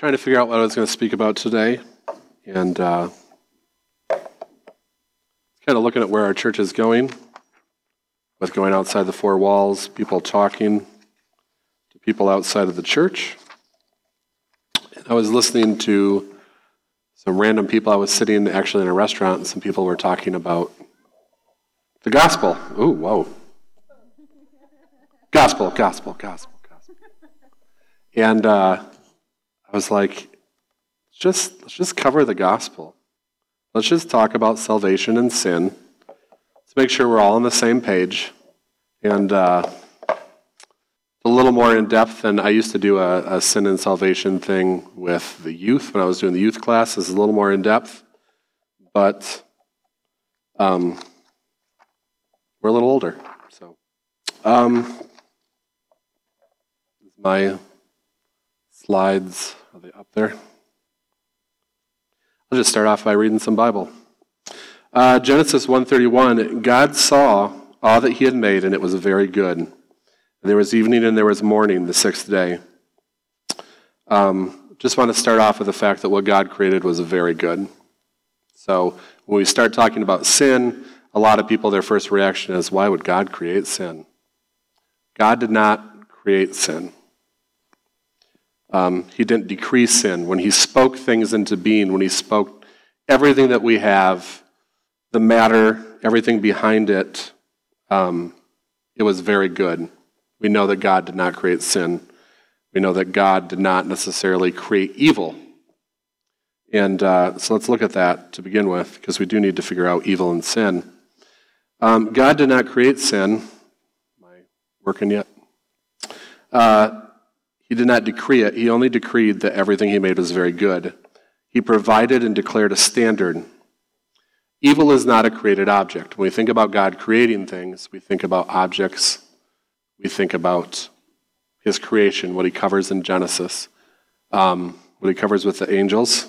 trying to figure out what I was going to speak about today, and kind of looking at where our church is going, with going outside the four walls, people talking to people outside of the church. And I was listening to some random people. I was sitting actually in a restaurant, and some people were talking about the gospel. Ooh, whoa. Gospel. And I was like, let's just cover the gospel. Let's just talk about salvation and sin. Let's make sure we're all on the same page. And a little more in depth than I used to do a sin and salvation thing with the youth when I was doing the youth class. This is a little more in depth, but we're a little older, so. My slides, are they up there? I'll just start off by reading some Bible. Genesis 1:31, God saw all that he had made, and it was very good. And there was evening and there was morning, the sixth day. Just want to start off with the fact that what God created was very good. So when we start talking about sin, a lot of people, their first reaction is, why would God create sin? God did not create sin. He didn't decrease sin. When he spoke things into being, when he spoke everything that we have, the matter, everything behind it, it was very good. We know that God did not create sin. We know that God did not necessarily create evil. And so let's look at that to begin with, because we do need to figure out evil and sin. God did not create sin. Am I working yet? He did not decree it. He only decreed that everything he made was very good. He provided and declared a standard. Evil is not a created object. When we think about God creating things, we think about objects. We think about his creation, what he covers in Genesis, what he covers with the angels.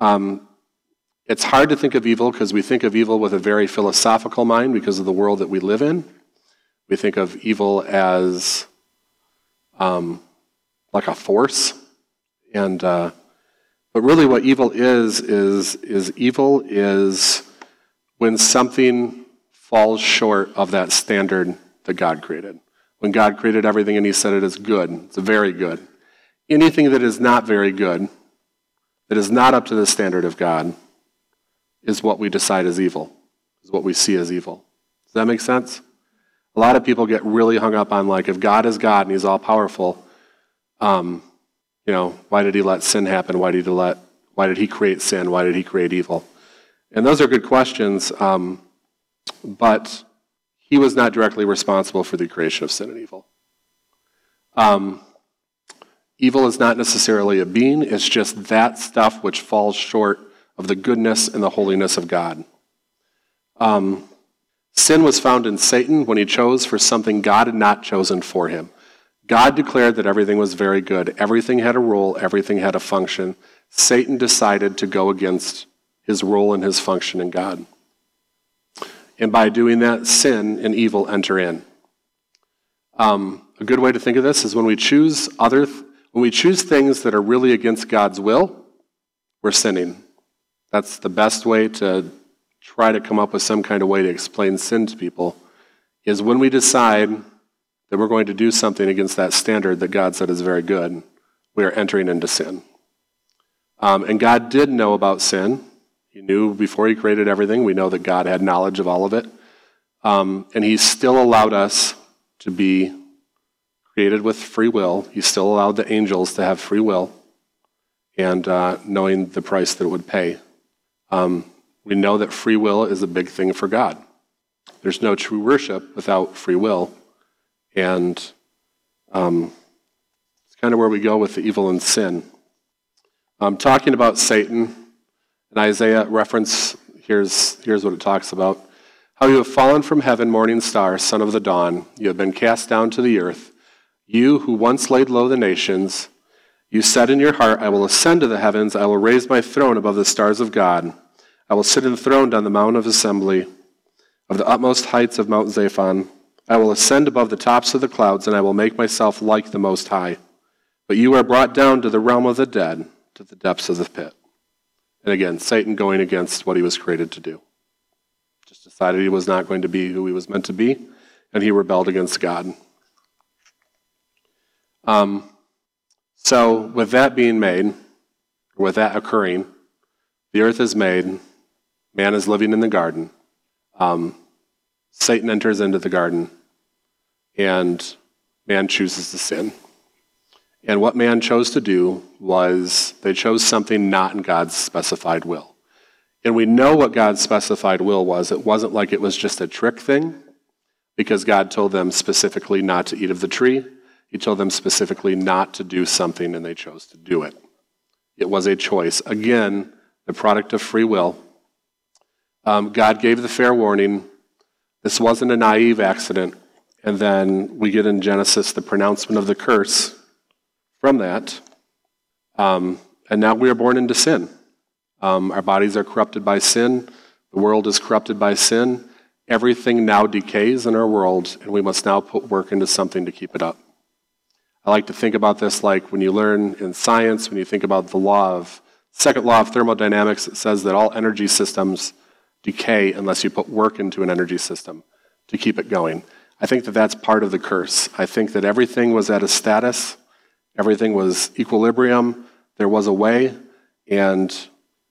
It's hard to think of evil because we think of evil with a very philosophical mind because of the world that we live in. We think of evil as like a force, and but really, what evil is evil is when something falls short of that standard that God created. When God created everything, and he said it is good, it's very good. Anything that is not very good, that is not up to the standard of God, is what we decide is evil, is what we see as evil. Does that make sense? A lot of people get really hung up on, like, if God is God and he's all powerful. Why did he let sin happen? Why did he create sin? Why did he create evil? And those are good questions, but he was not directly responsible for the creation of sin and evil. Evil is not necessarily a being. It's just that stuff which falls short of the goodness and the holiness of God. Sin was found in Satan when he chose for something God had not chosen for him. God declared that everything was very good. Everything had a role. Everything had a function. Satan decided to go against his role and his function in God. And by doing that, sin and evil enter in. A good way to think of this is when we choose when we choose things that are really against God's will, we're sinning. That's the best way to try to come up with some kind of way to explain sin to people, is when we decide that we're going to do something against that standard that God said is very good, we are entering into sin. And God did know about sin. He knew before he created everything. We know that God had knowledge of all of it. And he still allowed us to be created with free will. He still allowed the angels to have free will, and knowing the price that it would pay. We know that free will is a big thing for God. There's no true worship without free will. And it's kind of where we go with the evil and sin. I'm talking about Satan, and Isaiah reference, here's what it talks about. How you have fallen from heaven, morning star, son of the dawn. You have been cast down to the earth. You who once laid low the nations, you said in your heart, I will ascend to the heavens. I will raise my throne above the stars of God. I will sit enthroned on the mount of assembly, of the utmost heights of Mount Zaphon. I will ascend above the tops of the clouds, and I will make myself like the Most High. But you are brought down to the realm of the dead, to the depths of the pit. And again, Satan going against what he was created to do. Just decided he was not going to be who he was meant to be, and he rebelled against God. So with that being made, or with that occurring, the earth is made, man is living in the garden. Satan enters into the garden, and man chooses to sin. And what man chose to do was they chose something not in God's specified will. And we know what God's specified will was. It wasn't like it was just a trick thing, because God told them specifically not to eat of the tree. He told them specifically not to do something, and they chose to do it. It was a choice. Again, the product of free will. God gave the fair warning. This wasn't a naive accident. And then we get in Genesis the pronouncement of the curse from that. And now we are born into sin. Our bodies are corrupted by sin. The world is corrupted by sin. Everything now decays in our world, and we must now put work into something to keep it up. I like to think about this like when you learn in science, when you think about second law of thermodynamics, it says that all energy systems decay unless you put work into an energy system to keep it going. I think that that's part of the curse. I think that everything was at a status, everything was equilibrium, there was a way, and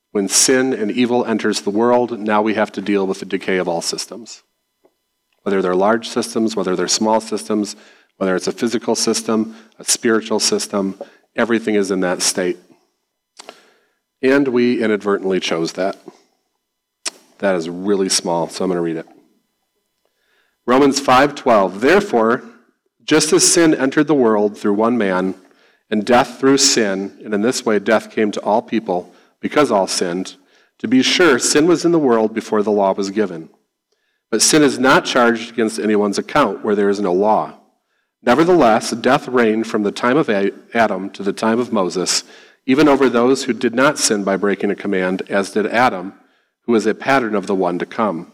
when sin and evil enters the world, now we have to deal with the decay of all systems. Whether they're large systems, whether they're small systems, whether it's a physical system, a spiritual system, everything is in that state. And we inadvertently chose that. That is really small, so I'm going to read it. Romans 5:12. Therefore, just as sin entered the world through one man, and death through sin, and in this way death came to all people, because all sinned, to be sure, sin was in the world before the law was given. But sin is not charged against anyone's account where there is no law. Nevertheless, death reigned from the time of Adam to the time of Moses, even over those who did not sin by breaking a command, as did Adam, who is a pattern of the one to come.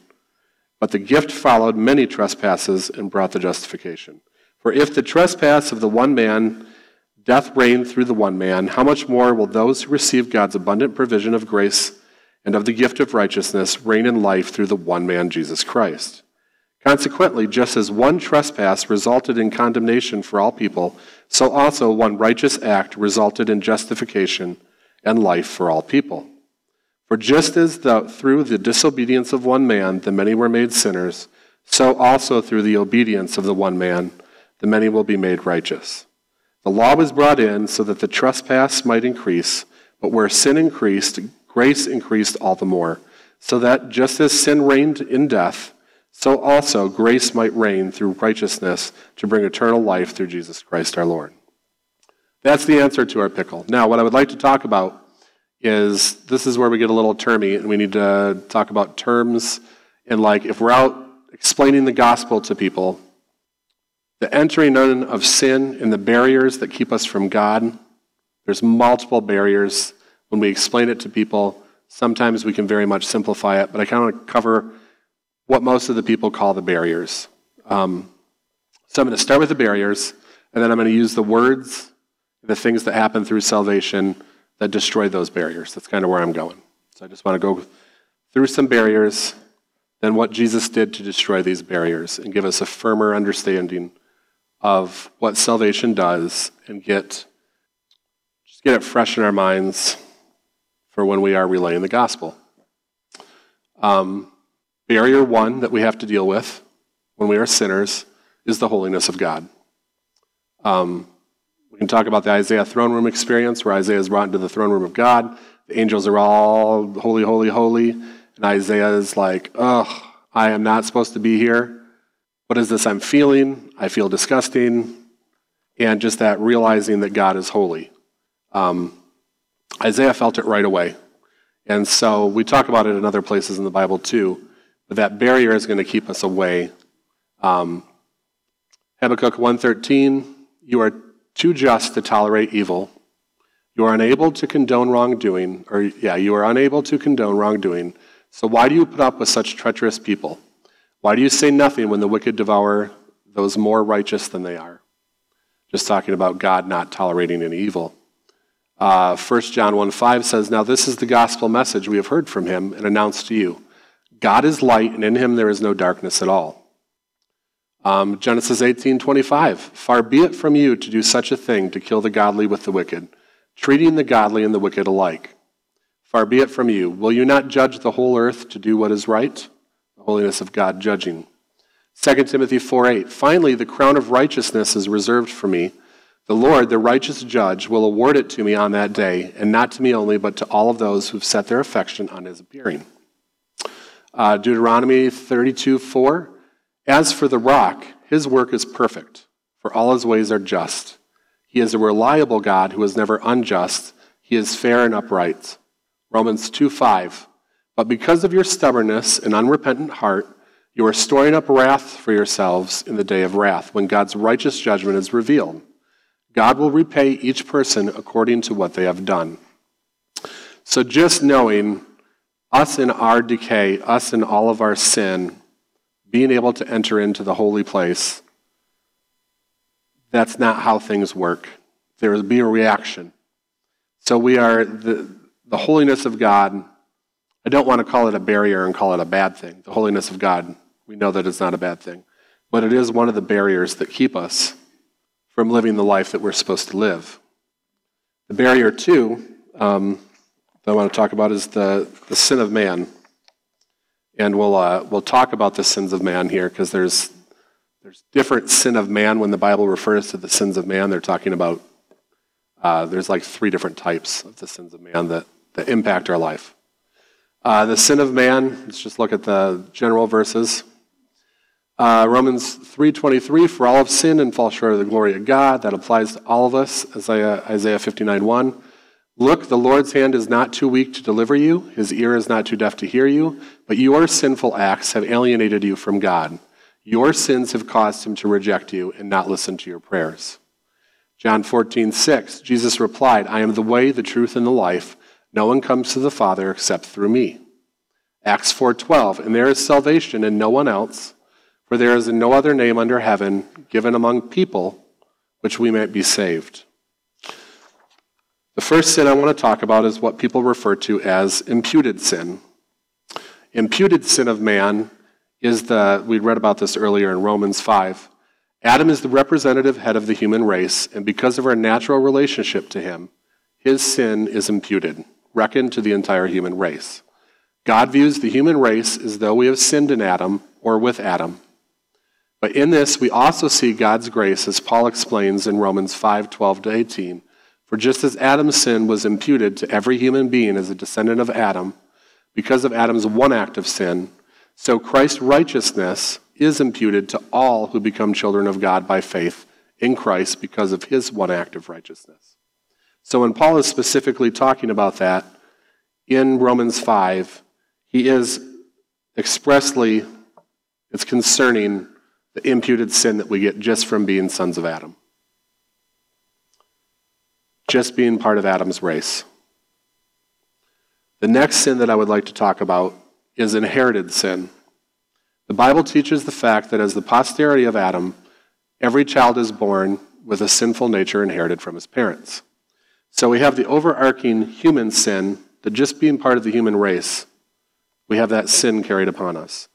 but the gift followed many trespasses and brought the justification. For if the trespass of the one man, death reigned through the one man, how much more will those who receive God's abundant provision of grace and of the gift of righteousness reign in life through the one man, Jesus Christ? Consequently, just as one trespass resulted in condemnation for all people, so also one righteous act resulted in justification and life for all people. For just as through the disobedience of one man the many were made sinners, so also through the obedience of the one man the many will be made righteous. The law was brought in so that the trespass might increase, but where sin increased, grace increased all the more, so that just as sin reigned in death, so also grace might reign through righteousness to bring eternal life through Jesus Christ our Lord. That's the answer to our pickle. Now, what I would like to talk about is this is where we get a little termy, and we need to talk about terms. And like if we're out explaining the gospel to people, the entering in of sin and the barriers that keep us from God, there's multiple barriers. When we explain it to people, sometimes we can very much simplify it, but I kind of want to cover what most of the people call the barriers. So I'm going to start with the barriers, and then I'm going to use the words, the things that happen through salvation that destroy those barriers. That's kind of where I'm going. So I just want to go through some barriers, then what Jesus did to destroy these barriers and give us a firmer understanding of what salvation does and get it fresh in our minds for when we are relaying the gospel. Barrier one that we have to deal with when we are sinners is the holiness of God. We can talk about the Isaiah throne room experience where Isaiah is brought into the throne room of God. The angels are all holy, holy, holy. And Isaiah is like, oh, I am not supposed to be here. What is this I'm feeling? I feel disgusting. and just that realizing that God is holy. Isaiah felt it right away. And so we talk about it in other places in the Bible too, but that barrier is going to keep us away. Habakkuk 1:13, you are too just to tolerate evil. You are unable to condone wrongdoing, so why do you put up with such treacherous people? Why do you say nothing when the wicked devour those more righteous than they are? Just talking about God not tolerating any evil. 1 John 1:5 says, now this is the gospel message we have heard from him and announced to you. God is light, and in him there is no darkness at all. Genesis 18:25, far be it from you to do such a thing, to kill the godly with the wicked, treating the godly and the wicked alike. Far be it from you. Will you not judge the whole earth to do what is right? The holiness of God judging. 2 Timothy 4:8, finally, the crown of righteousness is reserved for me. The Lord, the righteous judge, will award it to me on that day, and not to me only, but to all of those who've set their affection on his appearing. Deuteronomy 32:4, as for the rock, his work is perfect, for all his ways are just. He is a reliable God who is never unjust. He is fair and upright. Romans 2:5, but because of your stubbornness and unrepentant heart, you are storing up wrath for yourselves in the day of wrath, when God's righteous judgment is revealed. God will repay each person according to what they have done. So just knowing us in our decay, us in all of our sin, being able to enter into the holy place, that's not how things work. There will be a reaction. So we are, the holiness of God, I don't want to call it a barrier and call it a bad thing. The holiness of God, we know that it's not a bad thing. But it is one of the barriers that keep us from living the life that we're supposed to live. The barrier two that I want to talk about is the sin of man. And we'll talk about the sins of man here, because there's different sin of man. When the Bible refers to the sins of man, they're talking about, there's like three different types of the sins of man that impact our life. The sin of man, let's just look at the general verses. Romans 3:23, for all have sinned and fall short of the glory of God. That applies to all of us. Isaiah 59:1. Look, the Lord's hand is not too weak to deliver you. His ear is not too deaf to hear you. But your sinful acts have alienated you from God. Your sins have caused him to reject you and not listen to your prayers. John 14:6, Jesus replied, I am the way, the truth, and the life. No one comes to the Father except through me. Acts 4:12, and there is salvation in no one else, for there is no other name under heaven given among people which we might be saved. The first sin I want to talk about is what people refer to as imputed sin. Imputed sin of man is we read about this earlier in Romans 5. Adam is the representative head of the human race, and because of our natural relationship to him, his sin is imputed, reckoned to the entire human race. God views the human race as though we have sinned in Adam or with Adam. But in this, we also see God's grace, as Paul explains in Romans 5:12-18. For just as Adam's sin was imputed to every human being as a descendant of Adam, because of Adam's one act of sin, so Christ's righteousness is imputed to all who become children of God by faith in Christ because of his one act of righteousness. So when Paul is specifically talking about that in Romans 5, he is expressly, it's concerning the imputed sin that we get just from being sons of Adam. Just being part of Adam's race. The next sin that I would like to talk about is inherited sin. The Bible teaches the fact that as the posterity of Adam, every child is born with a sinful nature inherited from his parents. So we have the overarching human sin, that just being part of the human race, we have that sin carried upon us.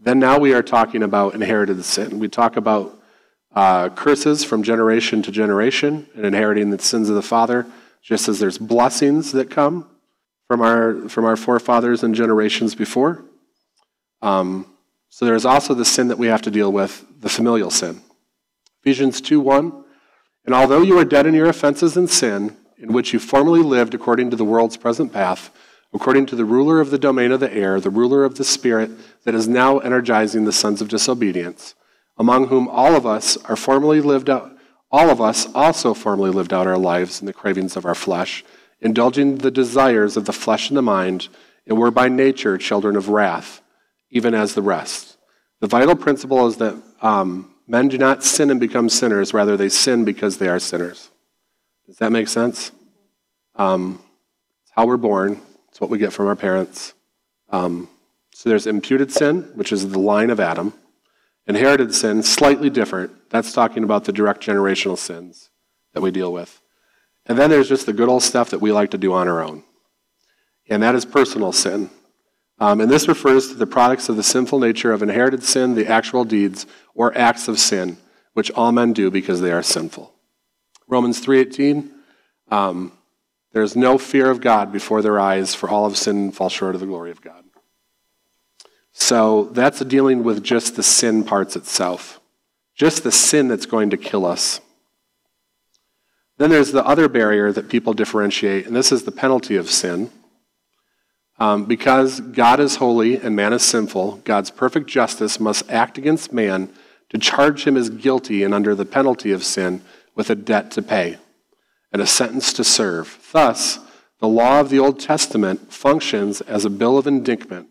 Then now we are talking about inherited sin. We talk about curses from generation to generation and inheriting the sins of the father, just as there's blessings that come from our forefathers and generations before. So there's also the sin that we have to deal with, the familial sin. Ephesians 2:1, and although you are dead in your offenses and sin, in which you formerly lived according to the world's present path, according to the ruler of the domain of the air, the ruler of the spirit that is now energizing the sons of disobedience, among whom all of us are formerly lived out, all of us also formerly lived out our lives in the cravings of our flesh, indulging the desires of the flesh and the mind, and were by nature children of wrath, even as the rest. The vital principle is that men do not sin and become sinners, rather they sin because they are sinners. Does that make sense? It's how we're born. It's what we get from our parents. So there's imputed sin, which is the line of Adam. Inherited sin, slightly different. That's talking about the direct generational sins that we deal with. And then there's just the good old stuff that we like to do on our own. And that is personal sin. And this refers to the products of the sinful nature of inherited sin, the actual deeds, or acts of sin, which all men do because they are sinful. Romans 3:18, there is no fear of God before their eyes, for all have sinned and fall short of the glory of God. So that's dealing with just the sin parts itself. Just the sin that's going to kill us. Then there's the other barrier that people differentiate, and this is the penalty of sin. Because God is holy and man is sinful, God's perfect justice must act against man to charge him as guilty and under the penalty of sin with a debt to pay and a sentence to serve. Thus, the law of the Old Testament functions as a bill of indictment.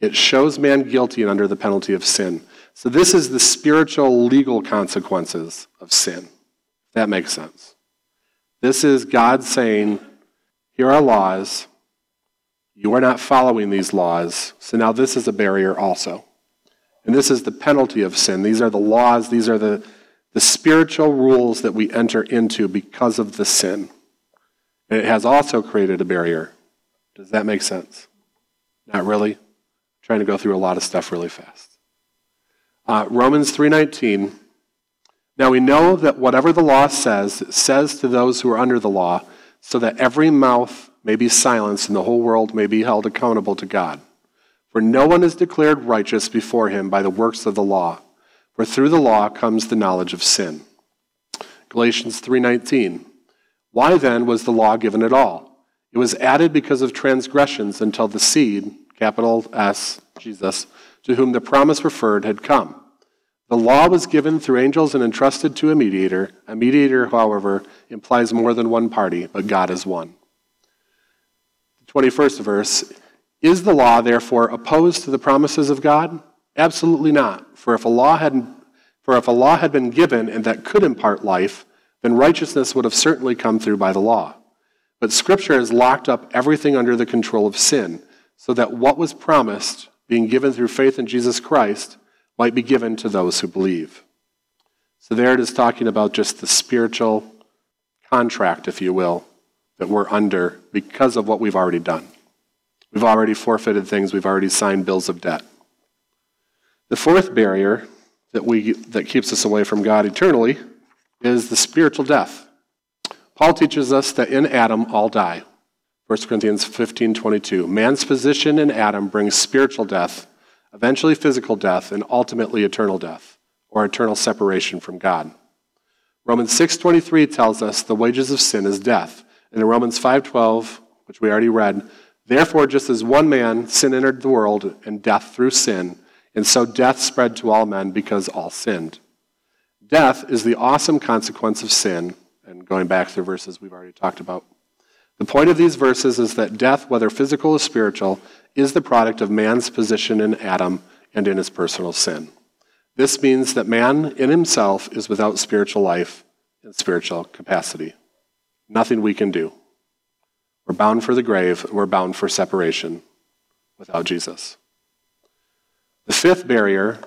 It shows man guilty and under the penalty of sin. So this is the spiritual legal consequences of sin. That makes sense. This is God saying, here are laws. You are not following these laws. So now this is a barrier also. And this is the penalty of sin. These are the laws. These are the spiritual rules that we enter into because of the sin. And it has also created a barrier. Does that make sense? Not really. I'm trying to go through a lot of stuff really fast. Romans 3:19. Now we know that whatever the law says, it says to those who are under the law, so that every mouth may be silenced and the whole world may be held accountable to God. For no one is declared righteous before him by the works of the law, for through the law comes the knowledge of sin. Galatians 3:19. Why then was the law given at all? It was added because of transgressions until the seed, capital S, Jesus, to whom the promise referred had come. The law was given through angels and entrusted to a mediator. A mediator, however, implies more than one party, but God is one. The 21st verse, is the law, therefore, opposed to the promises of God? Absolutely not. For if a law had been given and that could impart life, then righteousness would have certainly come through by the law. But Scripture has locked up everything under the control of sin, so that what was promised, being given through faith in Jesus Christ, might be given to those who believe. So there it is talking about just the spiritual contract, if you will, that we're under because of what we've already done. We've already forfeited things. We've already signed bills of debt. The fourth barrier that keeps us away from God eternally is the spiritual death. Paul teaches us that in Adam all die. 1 Corinthians 15:22. Man's position in Adam brings spiritual death, eventually physical death, and ultimately eternal death, or eternal separation from God. Romans 6:23 tells us the wages of sin is death. And in Romans 5:12, which we already read, therefore just as one man, sin entered the world, and death through sin, and so death spread to all men because all sinned. Death is the awesome consequence of sin, and going back through verses we've already talked about. The point of these verses is that death, whether physical or spiritual, is the product of man's position in Adam and in his personal sin. This means that man in himself is without spiritual life and spiritual capacity. Nothing we can do. We're bound for the grave, and we're bound for separation without Jesus. The fifth barrier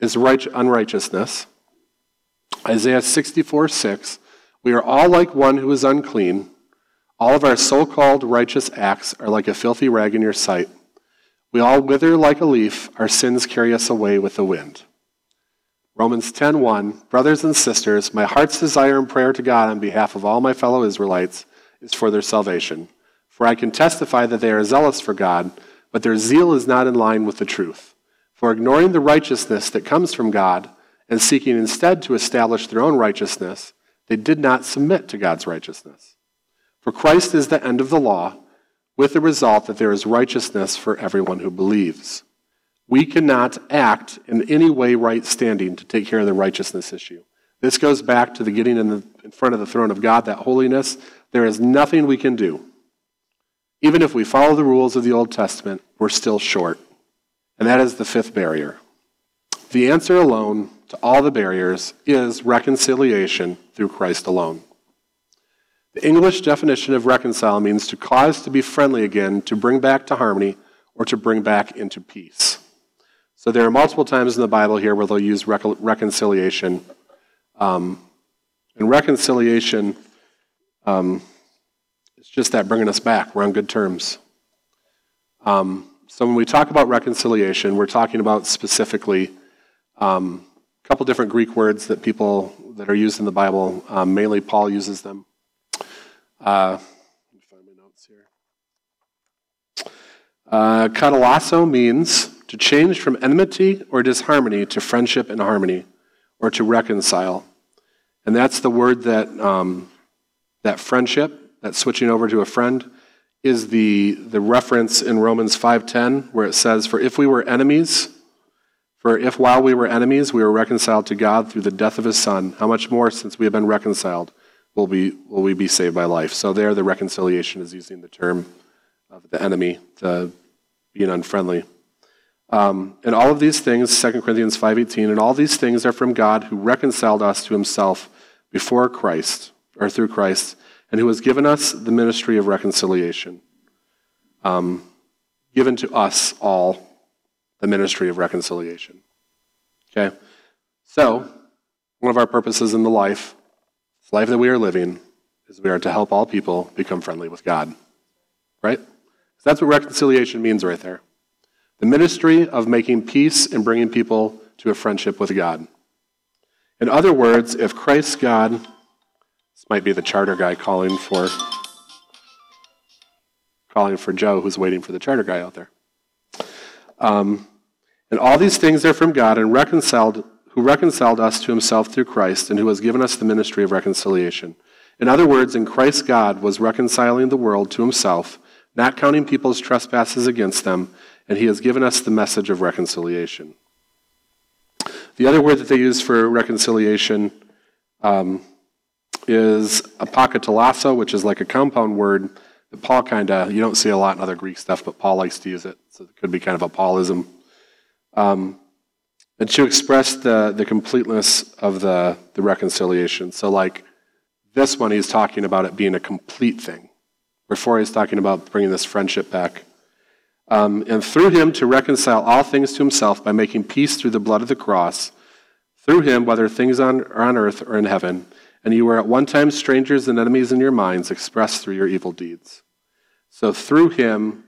is unrighteousness. Isaiah 64:6, we are all like one who is unclean. All of our so-called righteous acts are like a filthy rag in your sight. We all wither like a leaf. Our sins carry us away with the wind. Romans 10:1, brothers and sisters, my heart's desire and prayer to God on behalf of all my fellow Israelites is for their salvation. For I can testify that they are zealous for God, but their zeal is not in line with the truth. For ignoring the righteousness that comes from God and seeking instead to establish their own righteousness, they did not submit to God's righteousness. For Christ is the end of the law, with the result that there is righteousness for everyone who believes. We cannot act in any way right standing to take care of the righteousness issue. This goes back to the getting in front of the throne of God, that holiness. There is nothing we can do. Even if we follow the rules of the Old Testament, we're still short. And that is the fifth barrier. The answer alone to all the barriers is reconciliation through Christ alone. The English definition of reconcile means to cause to be friendly again, to bring back to harmony, or to bring back into peace. So there are multiple times in the Bible here where they'll use reconciliation. And reconciliation is just that, bringing us back. We're on good terms. So when we talk about reconciliation, we're talking about specifically a couple different Greek words that people that are used in the Bible. Mainly Paul uses them. Let me find my notes here. Katalasso means to change from enmity or disharmony to friendship and harmony, or to reconcile. And that's the word that that friendship, that switching over to a friend, is the reference in Romans 5:10, where it says, For if while we were enemies, we were reconciled to God through the death of his Son, how much more, since we have been reconciled, will we be saved by life? So there, the reconciliation is using the term of the enemy, to being unfriendly. And all of these things, 2 Corinthians 5:18, and all these things are from God, who reconciled us to himself before Christ, or through Christ, and who has given us the ministry of reconciliation. Given to us all the ministry of reconciliation. Okay? So, one of our purposes in the life that we are living, is we are to help all people become friendly with God. Right? So that's what reconciliation means right there. The ministry of making peace and bringing people to a friendship with God. In other words, if Christ's God, this might be the charter guy calling for Joe, who's waiting for the charter guy out there. And all these things are from God, and who reconciled us to himself through Christ, and who has given us the ministry of reconciliation. In other words, in Christ, God was reconciling the world to himself, not counting people's trespasses against them, and he has given us the message of reconciliation. The other word that they use for reconciliation is apokatalasso, which is like a compound word that Paul you don't see a lot in other Greek stuff, but Paul likes to use it, so it could be kind of a Paulism. And to express the completeness of the reconciliation. So like this one, he's talking about it being a complete thing. Before, he's talking about bringing this friendship back. And through him to reconcile all things to himself by making peace through the blood of the cross. Through him, whether things are on earth or in heaven, and you were at one time strangers and enemies in your minds, expressed through your evil deeds. So through him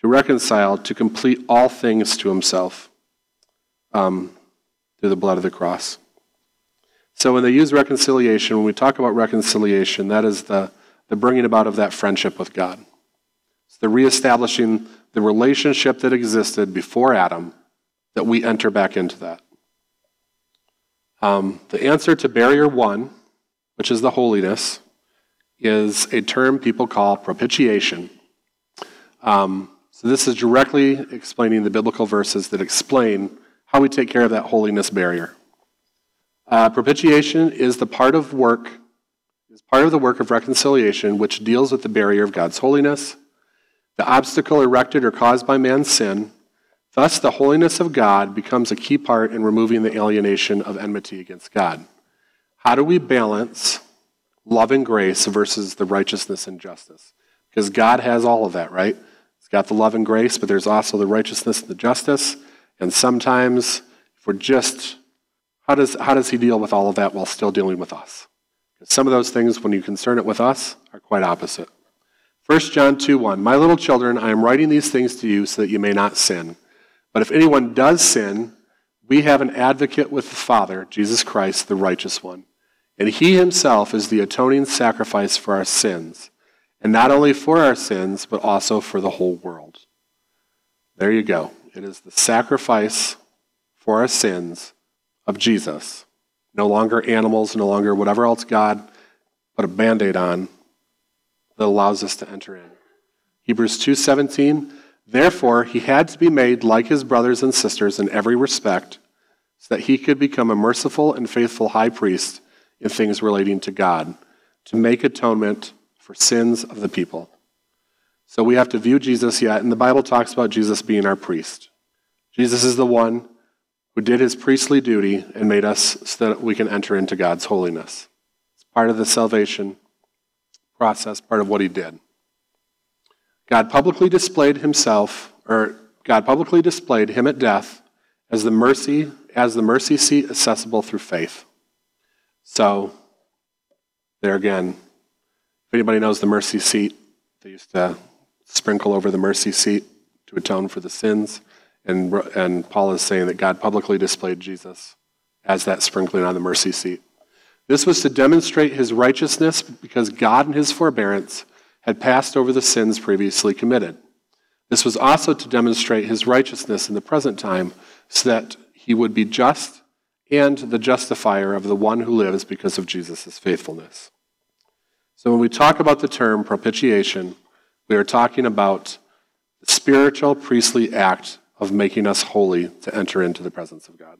to reconcile, to complete all things to himself through the blood of the cross. So when they use reconciliation, when we talk about reconciliation, that is the bringing about of that friendship with God. It's the reestablishing the relationship that existed before Adam, that we enter back into that. The answer to barrier one, which is the holiness, is a term people call propitiation. So this is directly explaining the biblical verses that explain how we take care of that holiness barrier. Propitiation is part of the work of reconciliation, which deals with the barrier of God's holiness, the obstacle erected or caused by man's sin. Thus, the holiness of God becomes a key part in removing the alienation of enmity against God. How do we balance love and grace versus the righteousness and justice? Because God has all of that, right? He's got the love and grace, but there's also the righteousness and the justice. And sometimes, if we're just, how does he deal with all of that while still dealing with us? Because some of those things, when you concern it with us, are quite opposite. 1 John 2:1, my little children, I am writing these things to you so that you may not sin. But if anyone does sin, we have an advocate with the Father, Jesus Christ, the righteous one. And he himself is the atoning sacrifice for our sins. And not only for our sins, but also for the whole world. There you go. It is the sacrifice for our sins of Jesus. No longer animals, no longer whatever else God put a Band-Aid on that allows us to enter in. Hebrews 2:17, therefore, he had to be made like his brothers and sisters in every respect, so that he could become a merciful and faithful high priest in things relating to God, to make atonement for sins of the people. So we have to view Jesus yet, and the Bible talks about Jesus being our priest. Jesus is the one who did his priestly duty and made us so that we can enter into God's holiness. It's part of the salvation process, part of what he did. God publicly displayed him at death as the mercy seat accessible through faith. So, there again, if anybody knows the mercy seat, they used to sprinkle over the mercy seat to atone for the sins. And Paul is saying that God publicly displayed Jesus as that sprinkling on the mercy seat. This was to demonstrate his righteousness because God in his forbearance had passed over the sins previously committed. This was also to demonstrate his righteousness in the present time so that he would be just and the justifier of the one who lives because of Jesus' faithfulness. So when we talk about the term propitiation, we are talking about the spiritual priestly act of making us holy to enter into the presence of God.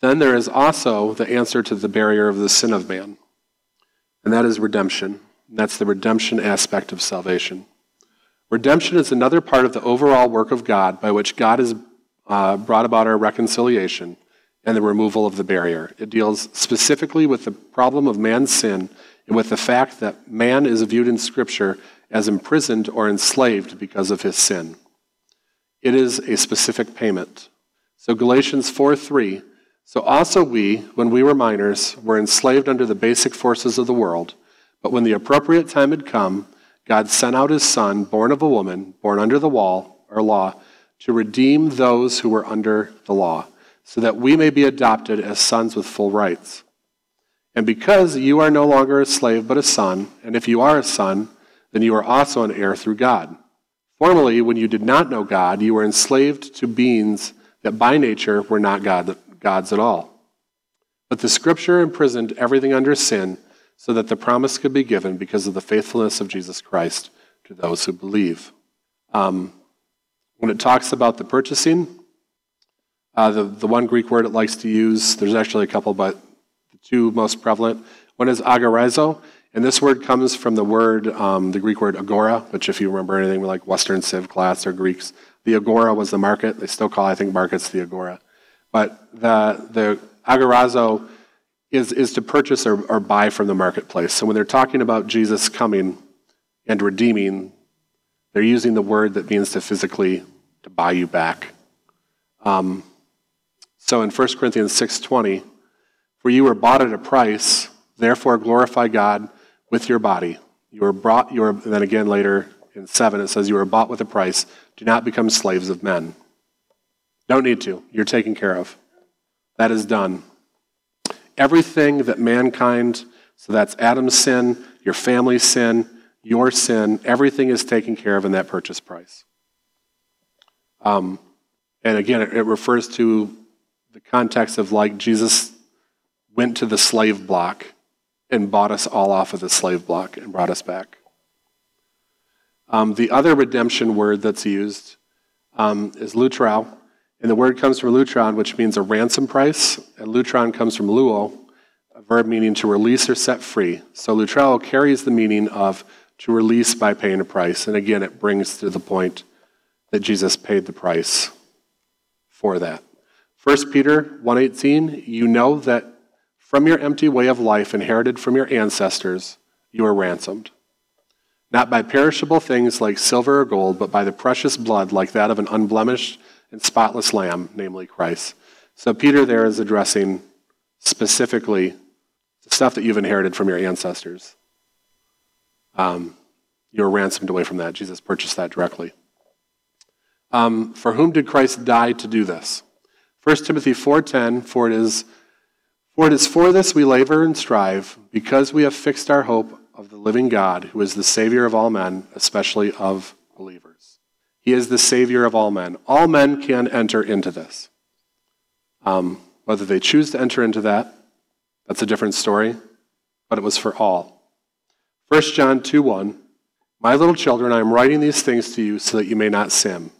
Then there is also the answer to the barrier of the sin of man, and that is redemption. That's the redemption aspect of salvation. Redemption is another part of the overall work of God by which God has brought about our reconciliation and the removal of the barrier. It deals specifically with the problem of man's sin and with the fact that man is viewed in Scripture as imprisoned or enslaved because of his sin. It is a specific payment. So Galatians 4:3, so also we, when we were minors, were enslaved under the basic forces of the world. But when the appropriate time had come, God sent out his Son, born of a woman, born under the law, to redeem those who were under the law, so that we may be adopted as sons with full rights. And because you are no longer a slave but a son, and if you are a son, then you are also an heir through God. Formerly, when you did not know God, you were enslaved to beings that by nature were not God's at all. But the Scripture imprisoned everything under sin, so that the promise could be given because of the faithfulness of Jesus Christ to those who believe. When it talks about the purchasing, the one Greek word it likes to use, there's actually a couple, but the two most prevalent, one is agorizo, and this word comes from the word, the Greek word agora, which if you remember anything like Western Civ class or Greeks, the agora was the market. They still call, I think, markets the agora. But the agorizo is to purchase or buy from the marketplace. So when they're talking about Jesus coming and redeeming, they're using the word that means to physically to buy you back. So in 1 Corinthians 6:20, for you were bought at a price, therefore glorify God with your body. And then again later in 7 it says you were bought with a price. Do not become slaves of men. Don't need to. You're taken care of. That is done. Everything that mankind, so that's Adam's sin, your family's sin, your sin, everything is taken care of in that purchase price. And again, it refers to the context of like Jesus went to the slave block and bought us all off of the slave block and brought us back. The other redemption word that's used is lutrao. And the word comes from lutron, which means a ransom price. And lutron comes from luo, a verb meaning to release or set free. So lutrao carries the meaning of to release by paying a price. And again, it brings to the point that Jesus paid the price for that. 1 Peter 1:18, you know that from your empty way of life inherited from your ancestors, you were ransomed. Not by perishable things like silver or gold, but by the precious blood like that of an unblemished and spotless lamb, namely Christ. So Peter there is addressing specifically the stuff that you've inherited from your ancestors. You were ransomed away from that. Jesus purchased that directly. For whom did Christ die to do this? 1 Timothy 4:10, for it is for this we labor and strive, because we have fixed our hope of the living God, who is the Savior of all men, especially of believers. He is the Savior of all men. All men can enter into this. Whether they choose to enter into that, that's a different story, but it was for all. 1 John 2:1, my little children, I am writing these things to you so that you may not sin.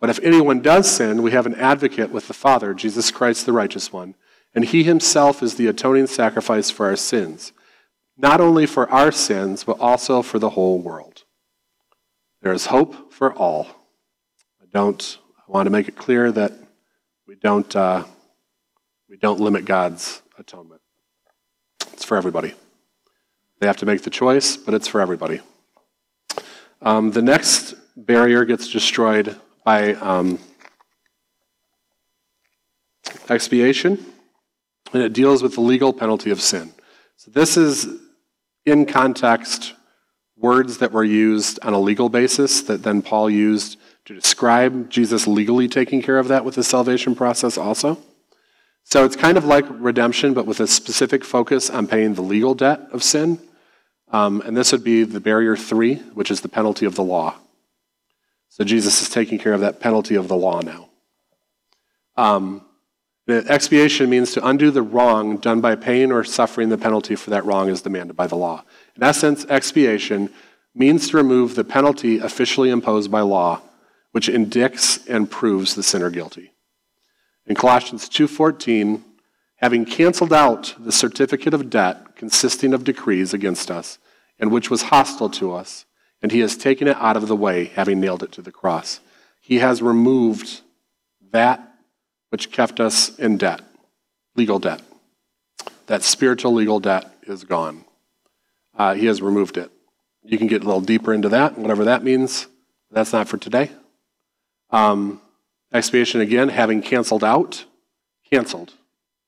But if anyone does sin, we have an advocate with the Father, Jesus Christ the righteous one, and he himself is the atoning sacrifice for our sins, not only for our sins, but also for the whole world. There is hope for all. I want to make it clear that we don't limit God's atonement. It's for everybody. They have to make the choice, but it's for everybody. The next barrier gets destroyed by expiation, and it deals with the legal penalty of sin. So this is, in context, words that were used on a legal basis that then Paul used to describe Jesus legally taking care of that with his salvation process also. So it's kind of like redemption, but with a specific focus on paying the legal debt of sin. And this would be the barrier 3, which is the penalty of the law. So Jesus is taking care of that penalty of the law now. The expiation means to undo the wrong done by paying or suffering the penalty for that wrong as demanded by the law. In essence, expiation means to remove the penalty officially imposed by law, which indicts and proves the sinner guilty. In Colossians 2:14, having canceled out the certificate of debt consisting of decrees against us, and which was hostile to us, and he has taken it out of the way, having nailed it to the cross. He has removed that which kept us in debt, legal debt. That spiritual legal debt is gone. He has removed it. You can get a little deeper into that, whatever that means. That's not for today. Expiation again, having canceled out, canceled.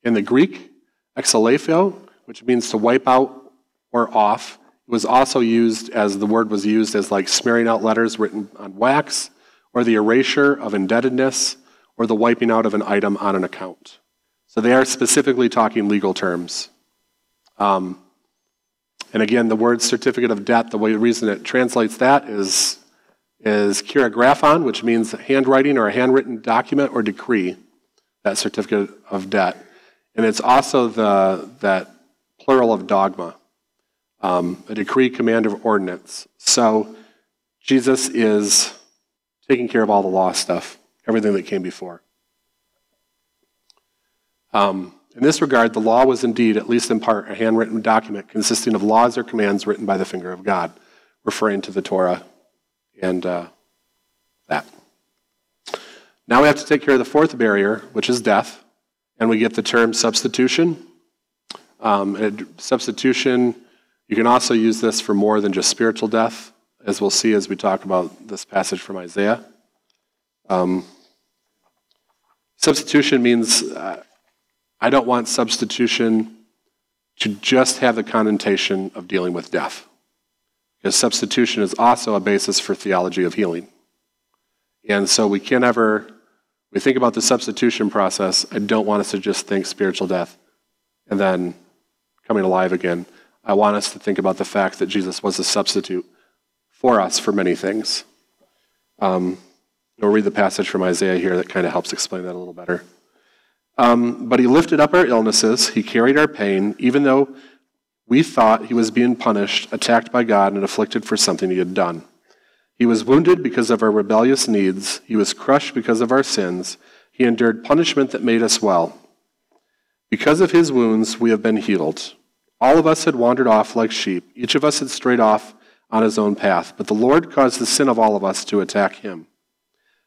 In the Greek, exelepheo, which means to wipe out or off, was also used as the word was used as like smearing out letters written on wax, or the erasure of indebtedness, or the wiping out of an item on an account. So they are specifically talking legal terms. And again, the word certificate of debt, the reason it translates that is chirographon, which means handwriting or a handwritten document or decree, that certificate of debt. And it's also that plural of dogma, a decree, command, or ordinance. So Jesus is taking care of all the law stuff, everything that came before. In this regard, the law was indeed, at least in part, a handwritten document consisting of laws or commands written by the finger of God, referring to the Torah. And that. Now we have to take care of the fourth barrier, which is death, and we get the term substitution. Substitution, you can also use this for more than just spiritual death, as we'll see as we talk about this passage from Isaiah. Substitution means I don't want substitution to just have the connotation of dealing with death. Because substitution is also a basis for theology of healing. And so we can't ever, we think about the substitution process, I don't want us to just think spiritual death and then coming alive again. I want us to think about the fact that Jesus was a substitute for us for many things. We'll read the passage from Isaiah here that kind of helps explain that a little better. But he lifted up our illnesses, he carried our pain, even though we thought he was being punished, attacked by God, and afflicted for something he had done. He was wounded because of our rebellious needs. He was crushed because of our sins. He endured punishment that made us well. Because of his wounds, we have been healed. All of us had wandered off like sheep. Each of us had strayed off on his own path. But the Lord caused the sin of all of us to attack him.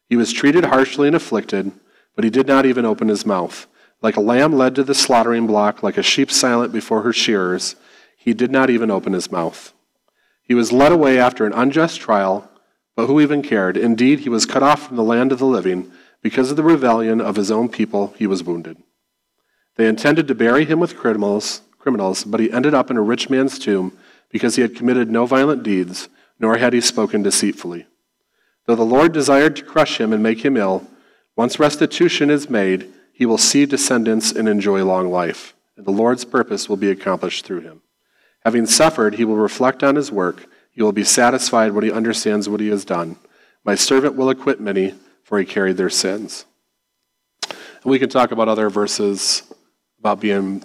He was treated harshly and afflicted, but he did not even open his mouth. Like a lamb led to the slaughtering block, like a sheep silent before her shearers, he did not even open his mouth. He was led away after an unjust trial, but who even cared? Indeed, he was cut off from the land of the living. Because of the rebellion of his own people, he was wounded. They intended to bury him with criminals, but he ended up in a rich man's tomb because he had committed no violent deeds, nor had he spoken deceitfully. Though the Lord desired to crush him and make him ill, once restitution is made, he will see descendants and enjoy long life, and the Lord's purpose will be accomplished through him. Having suffered, he will reflect on his work. He will be satisfied when he understands what he has done. My servant will acquit many, for he carried their sins. And we can talk about other verses about being,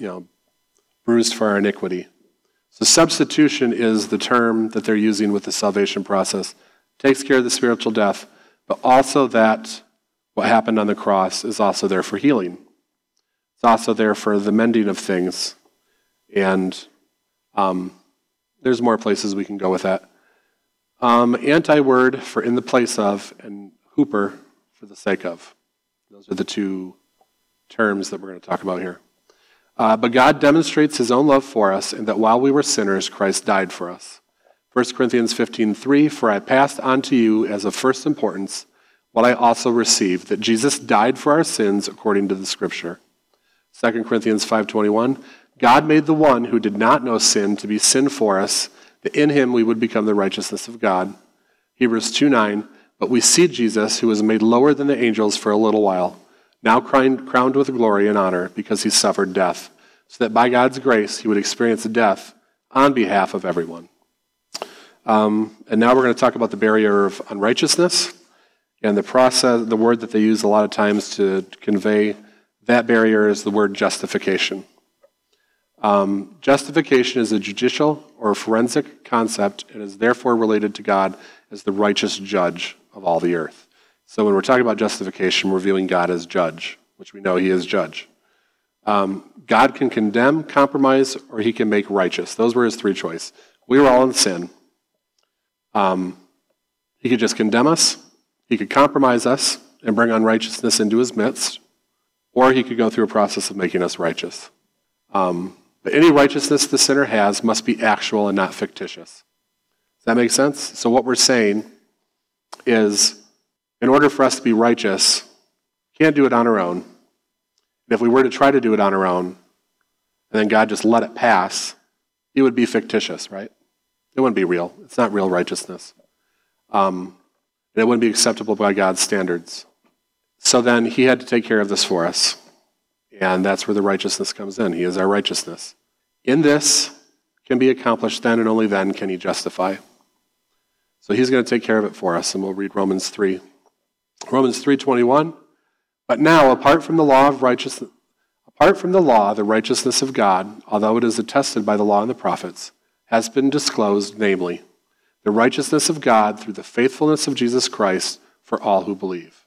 bruised for our iniquity. So substitution is the term that they're using with the salvation process. Takes care of the spiritual death, but also that What happened on the cross is also there for healing. It's also there for the mending of things. And there's more places we can go with that. Anti-word for in the place of, and hooper for the sake of. Those are the two terms that we're going to talk about here. But God demonstrates his own love for us, and that while we were sinners, Christ died for us. 1 Corinthians 15:3, for I passed on to you as of first importance what I also received, that Jesus died for our sins according to the Scripture. 2 Corinthians 5:21, God made the one who did not know sin to be sin for us, that in him we would become the righteousness of God. Hebrews 2:9, but we see Jesus, who was made lower than the angels for a little while, now crowned with glory and honor because he suffered death, so that by God's grace he would experience death on behalf of everyone. And now we're going to talk about the barrier of unrighteousness and the process. The word that they use a lot of times to convey that barrier is the word justification. Justification is a judicial or forensic concept and is therefore related to God as the righteous judge of all the earth. So when we're talking about justification, we're viewing God as judge, which we know he is judge. God can condemn, compromise, or he can make righteous. Those were his three choices. We were all in sin. He could just condemn us, he could compromise us and bring unrighteousness into his midst, or he could go through a process of making us righteous. But any righteousness the sinner has must be actual and not fictitious. Does that make sense? So what we're saying is, in order for us to be righteous, we can't do it on our own. And if we were to try to do it on our own, and then God just let it pass, it would be fictitious, right? It wouldn't be real. It's not real righteousness. And it wouldn't be acceptable by God's standards. So then he had to take care of this for us. And that's where the righteousness comes in. He is our righteousness. In this can be accomplished then and only then can he justify. So he's going to take care of it for us. And we'll read Romans 3. Romans 3:21, but now apart from the law, the righteousness of God, although it is attested by the law and the prophets, has been disclosed, namely, the righteousness of God through the faithfulness of Jesus Christ for all who believe.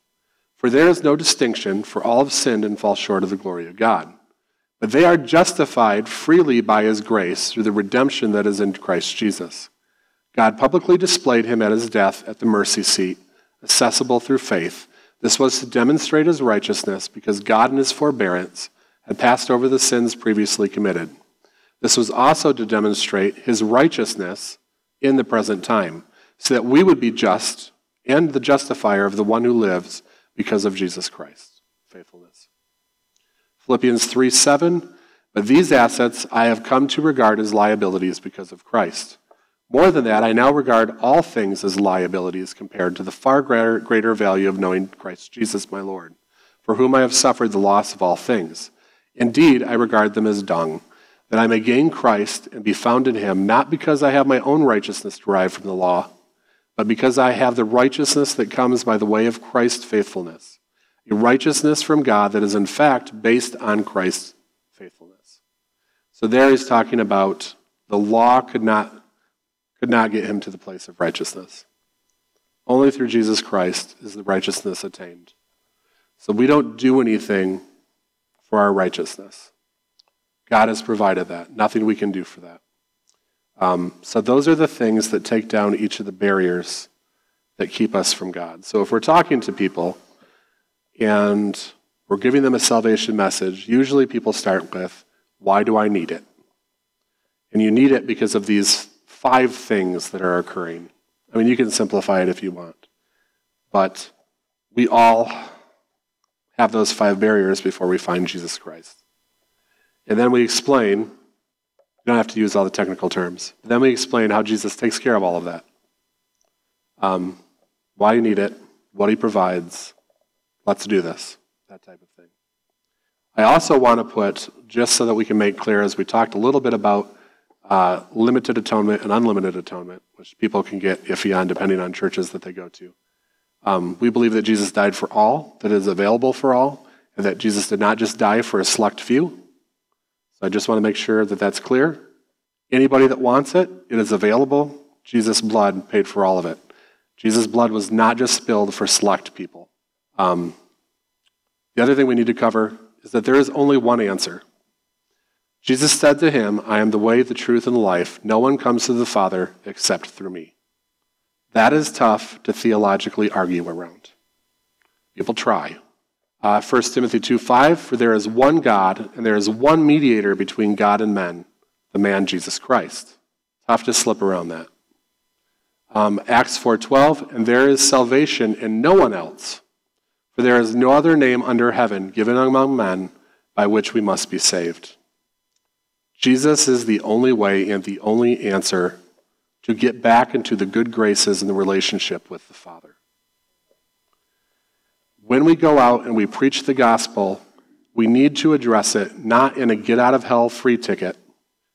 For there is no distinction, for all have sinned and fall short of the glory of God. But they are justified freely by his grace through the redemption that is in Christ Jesus. God publicly displayed him at his death at the mercy seat, accessible through faith. This was to demonstrate his righteousness because God in his forbearance had passed over the sins previously committed. This was also to demonstrate his righteousness in the present time so that we would be just and the justifier of the one who lives because of Jesus Christ's faithfulness. Philippians 3:7, but these assets I have come to regard as liabilities because of Christ. More than that, I now regard all things as liabilities compared to the far greater value of knowing Christ Jesus my Lord, for whom I have suffered the loss of all things. Indeed, I regard them as dung, that I may gain Christ and be found in him, not because I have my own righteousness derived from the law, but because I have the righteousness that comes by the way of Christ's faithfulness, a righteousness from God that is in fact based on Christ's faithfulness. So there he's talking about the law could not get him to the place of righteousness. Only through Jesus Christ is the righteousness attained. So we don't do anything for our righteousness. God has provided that. Nothing we can do for that. So those are the things that take down each of the barriers that keep us from God. So if we're talking to people and we're giving them a salvation message, usually people start with, why do I need it? And you need it because of these 5 things that are occurring. I mean, you can simplify it if you want. But we all have those 5 barriers before we find Jesus Christ. And then we explain, you don't have to use all the technical terms, but then we explain how Jesus takes care of all of that. Why you need it, what he provides, let's do this, that type of thing. I also want to put, just so that we can make clear, as we talked a little bit about limited atonement and unlimited atonement, which people can get iffy on depending on churches that they go to. We believe that Jesus died for all, that it is available for all, and that Jesus did not just die for a select few. So I just want to make sure that that's clear. Anybody that wants it, it is available. Jesus' blood paid for all of it. Jesus' blood was not just spilled for select people. The other thing we need to cover is that there is only one answer. Jesus said to him, "I am the way, the truth, and the life. No one comes to the Father except through me." That is tough to theologically argue around. People try. 1 Timothy 2:5, "For there is one God, and there is one mediator between God and men, the man Jesus Christ." Tough to slip around that. Acts 4:12, "And there is salvation in no one else, for there is no other name under heaven given among men by which we must be saved." Jesus is the only way and the only answer to get back into the good graces and the relationship with the Father. When we go out and we preach the gospel, we need to address it not in a get-out-of-hell-free ticket.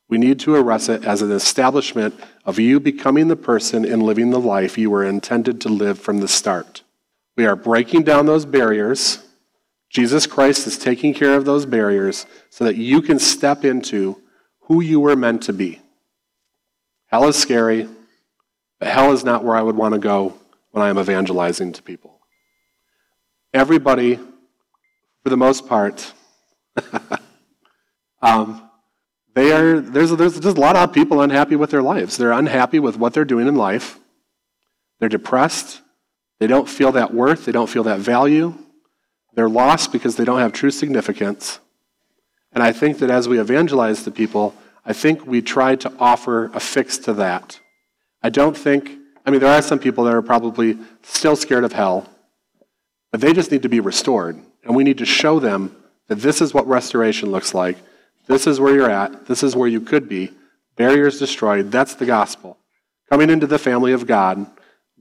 We need to address it as an establishment of you becoming the person and living the life you were intended to live from the start. We are breaking down those barriers. Jesus Christ is taking care of those barriers so that you can step into who you were meant to be. Hell is scary, but hell is not where I would want to go when I am evangelizing to people. Everybody, for the most part, there's just a lot of people unhappy with their lives. They're unhappy with what they're doing in life. They're depressed. They don't feel that worth. They don't feel that value. They're lost because they don't have true significance. And I think that as we evangelize to people, I think we try to offer a fix to that. There are some people that are probably still scared of hell, but they just need to be restored. And we need to show them that this is what restoration looks like. This is where you're at. This is where you could be. Barriers destroyed. That's the gospel. Coming into the family of God,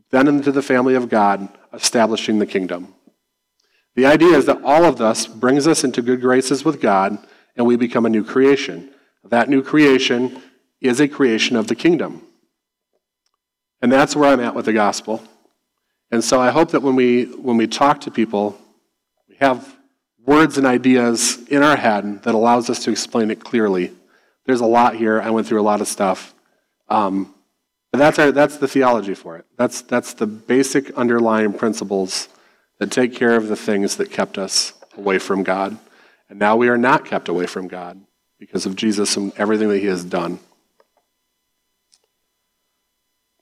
then into the family of God, establishing the kingdom. The idea is that all of this brings us into good graces with God, and we become a new creation. That new creation is a creation of the kingdom. And that's where I'm at with the gospel. And so I hope that when we talk to people, we have words and ideas in our head that allows us to explain it clearly. There's a lot here. I went through a lot of stuff. But that's the theology for it. That's the basic underlying principles that take care of the things that kept us away from God. And now we are not kept away from God, because of Jesus and everything that he has done.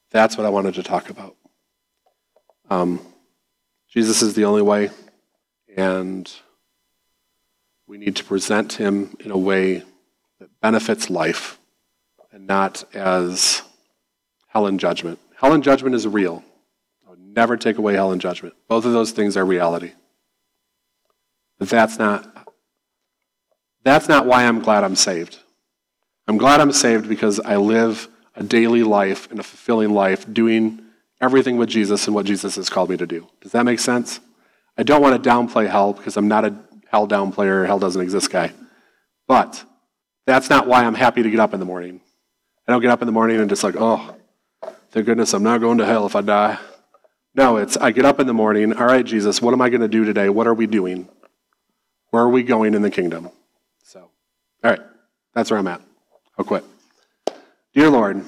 That's what I wanted to talk about. Jesus is the only way, and we need to present him in a way that benefits life and not as hell and judgment. Hell and judgment is real. I would never take away hell and judgment. Both of those things are reality. But that's not why I'm glad I'm saved. I'm glad I'm saved because I live a daily life and a fulfilling life doing everything with Jesus and what Jesus has called me to do. Does that make sense? I don't want to downplay hell because I'm not a hell downplayer, hell doesn't exist guy. But that's not why I'm happy to get up in the morning. I don't get up in the morning and just like, oh, thank goodness I'm not going to hell if I die. No, I get up in the morning, all right, Jesus, what am I going to do today? What are we doing? Where are we going in the kingdom? All right, that's where I'm at. I'll quit. Dear Lord,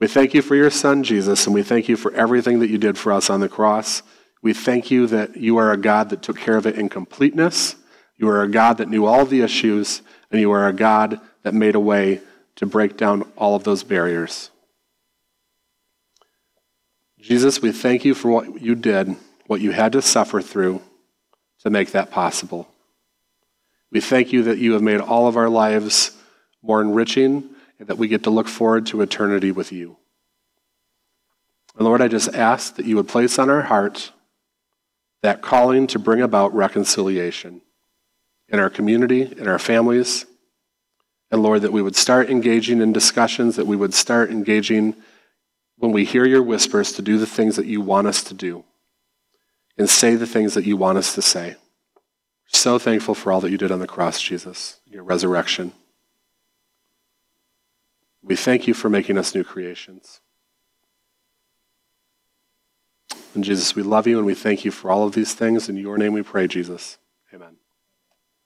we thank you for your son, Jesus, and we thank you for everything that you did for us on the cross. We thank you that you are a God that took care of it in completeness. You are a God that knew all the issues, and you are a God that made a way to break down all of those barriers. Jesus, we thank you for what you did, what you had to suffer through to make that possible. We thank you that you have made all of our lives more enriching and that we get to look forward to eternity with you. And Lord, I just ask that you would place on our heart that calling to bring about reconciliation in our community, in our families. And Lord, that we would start engaging in discussions, that we would start engaging when we hear your whispers to do the things that you want us to do and say the things that you want us to say. So thankful for all that you did on the cross, Jesus, your resurrection. We thank you for making us new creations. And Jesus, we love you and we thank you for all of these things. In your name we pray, Jesus. Amen.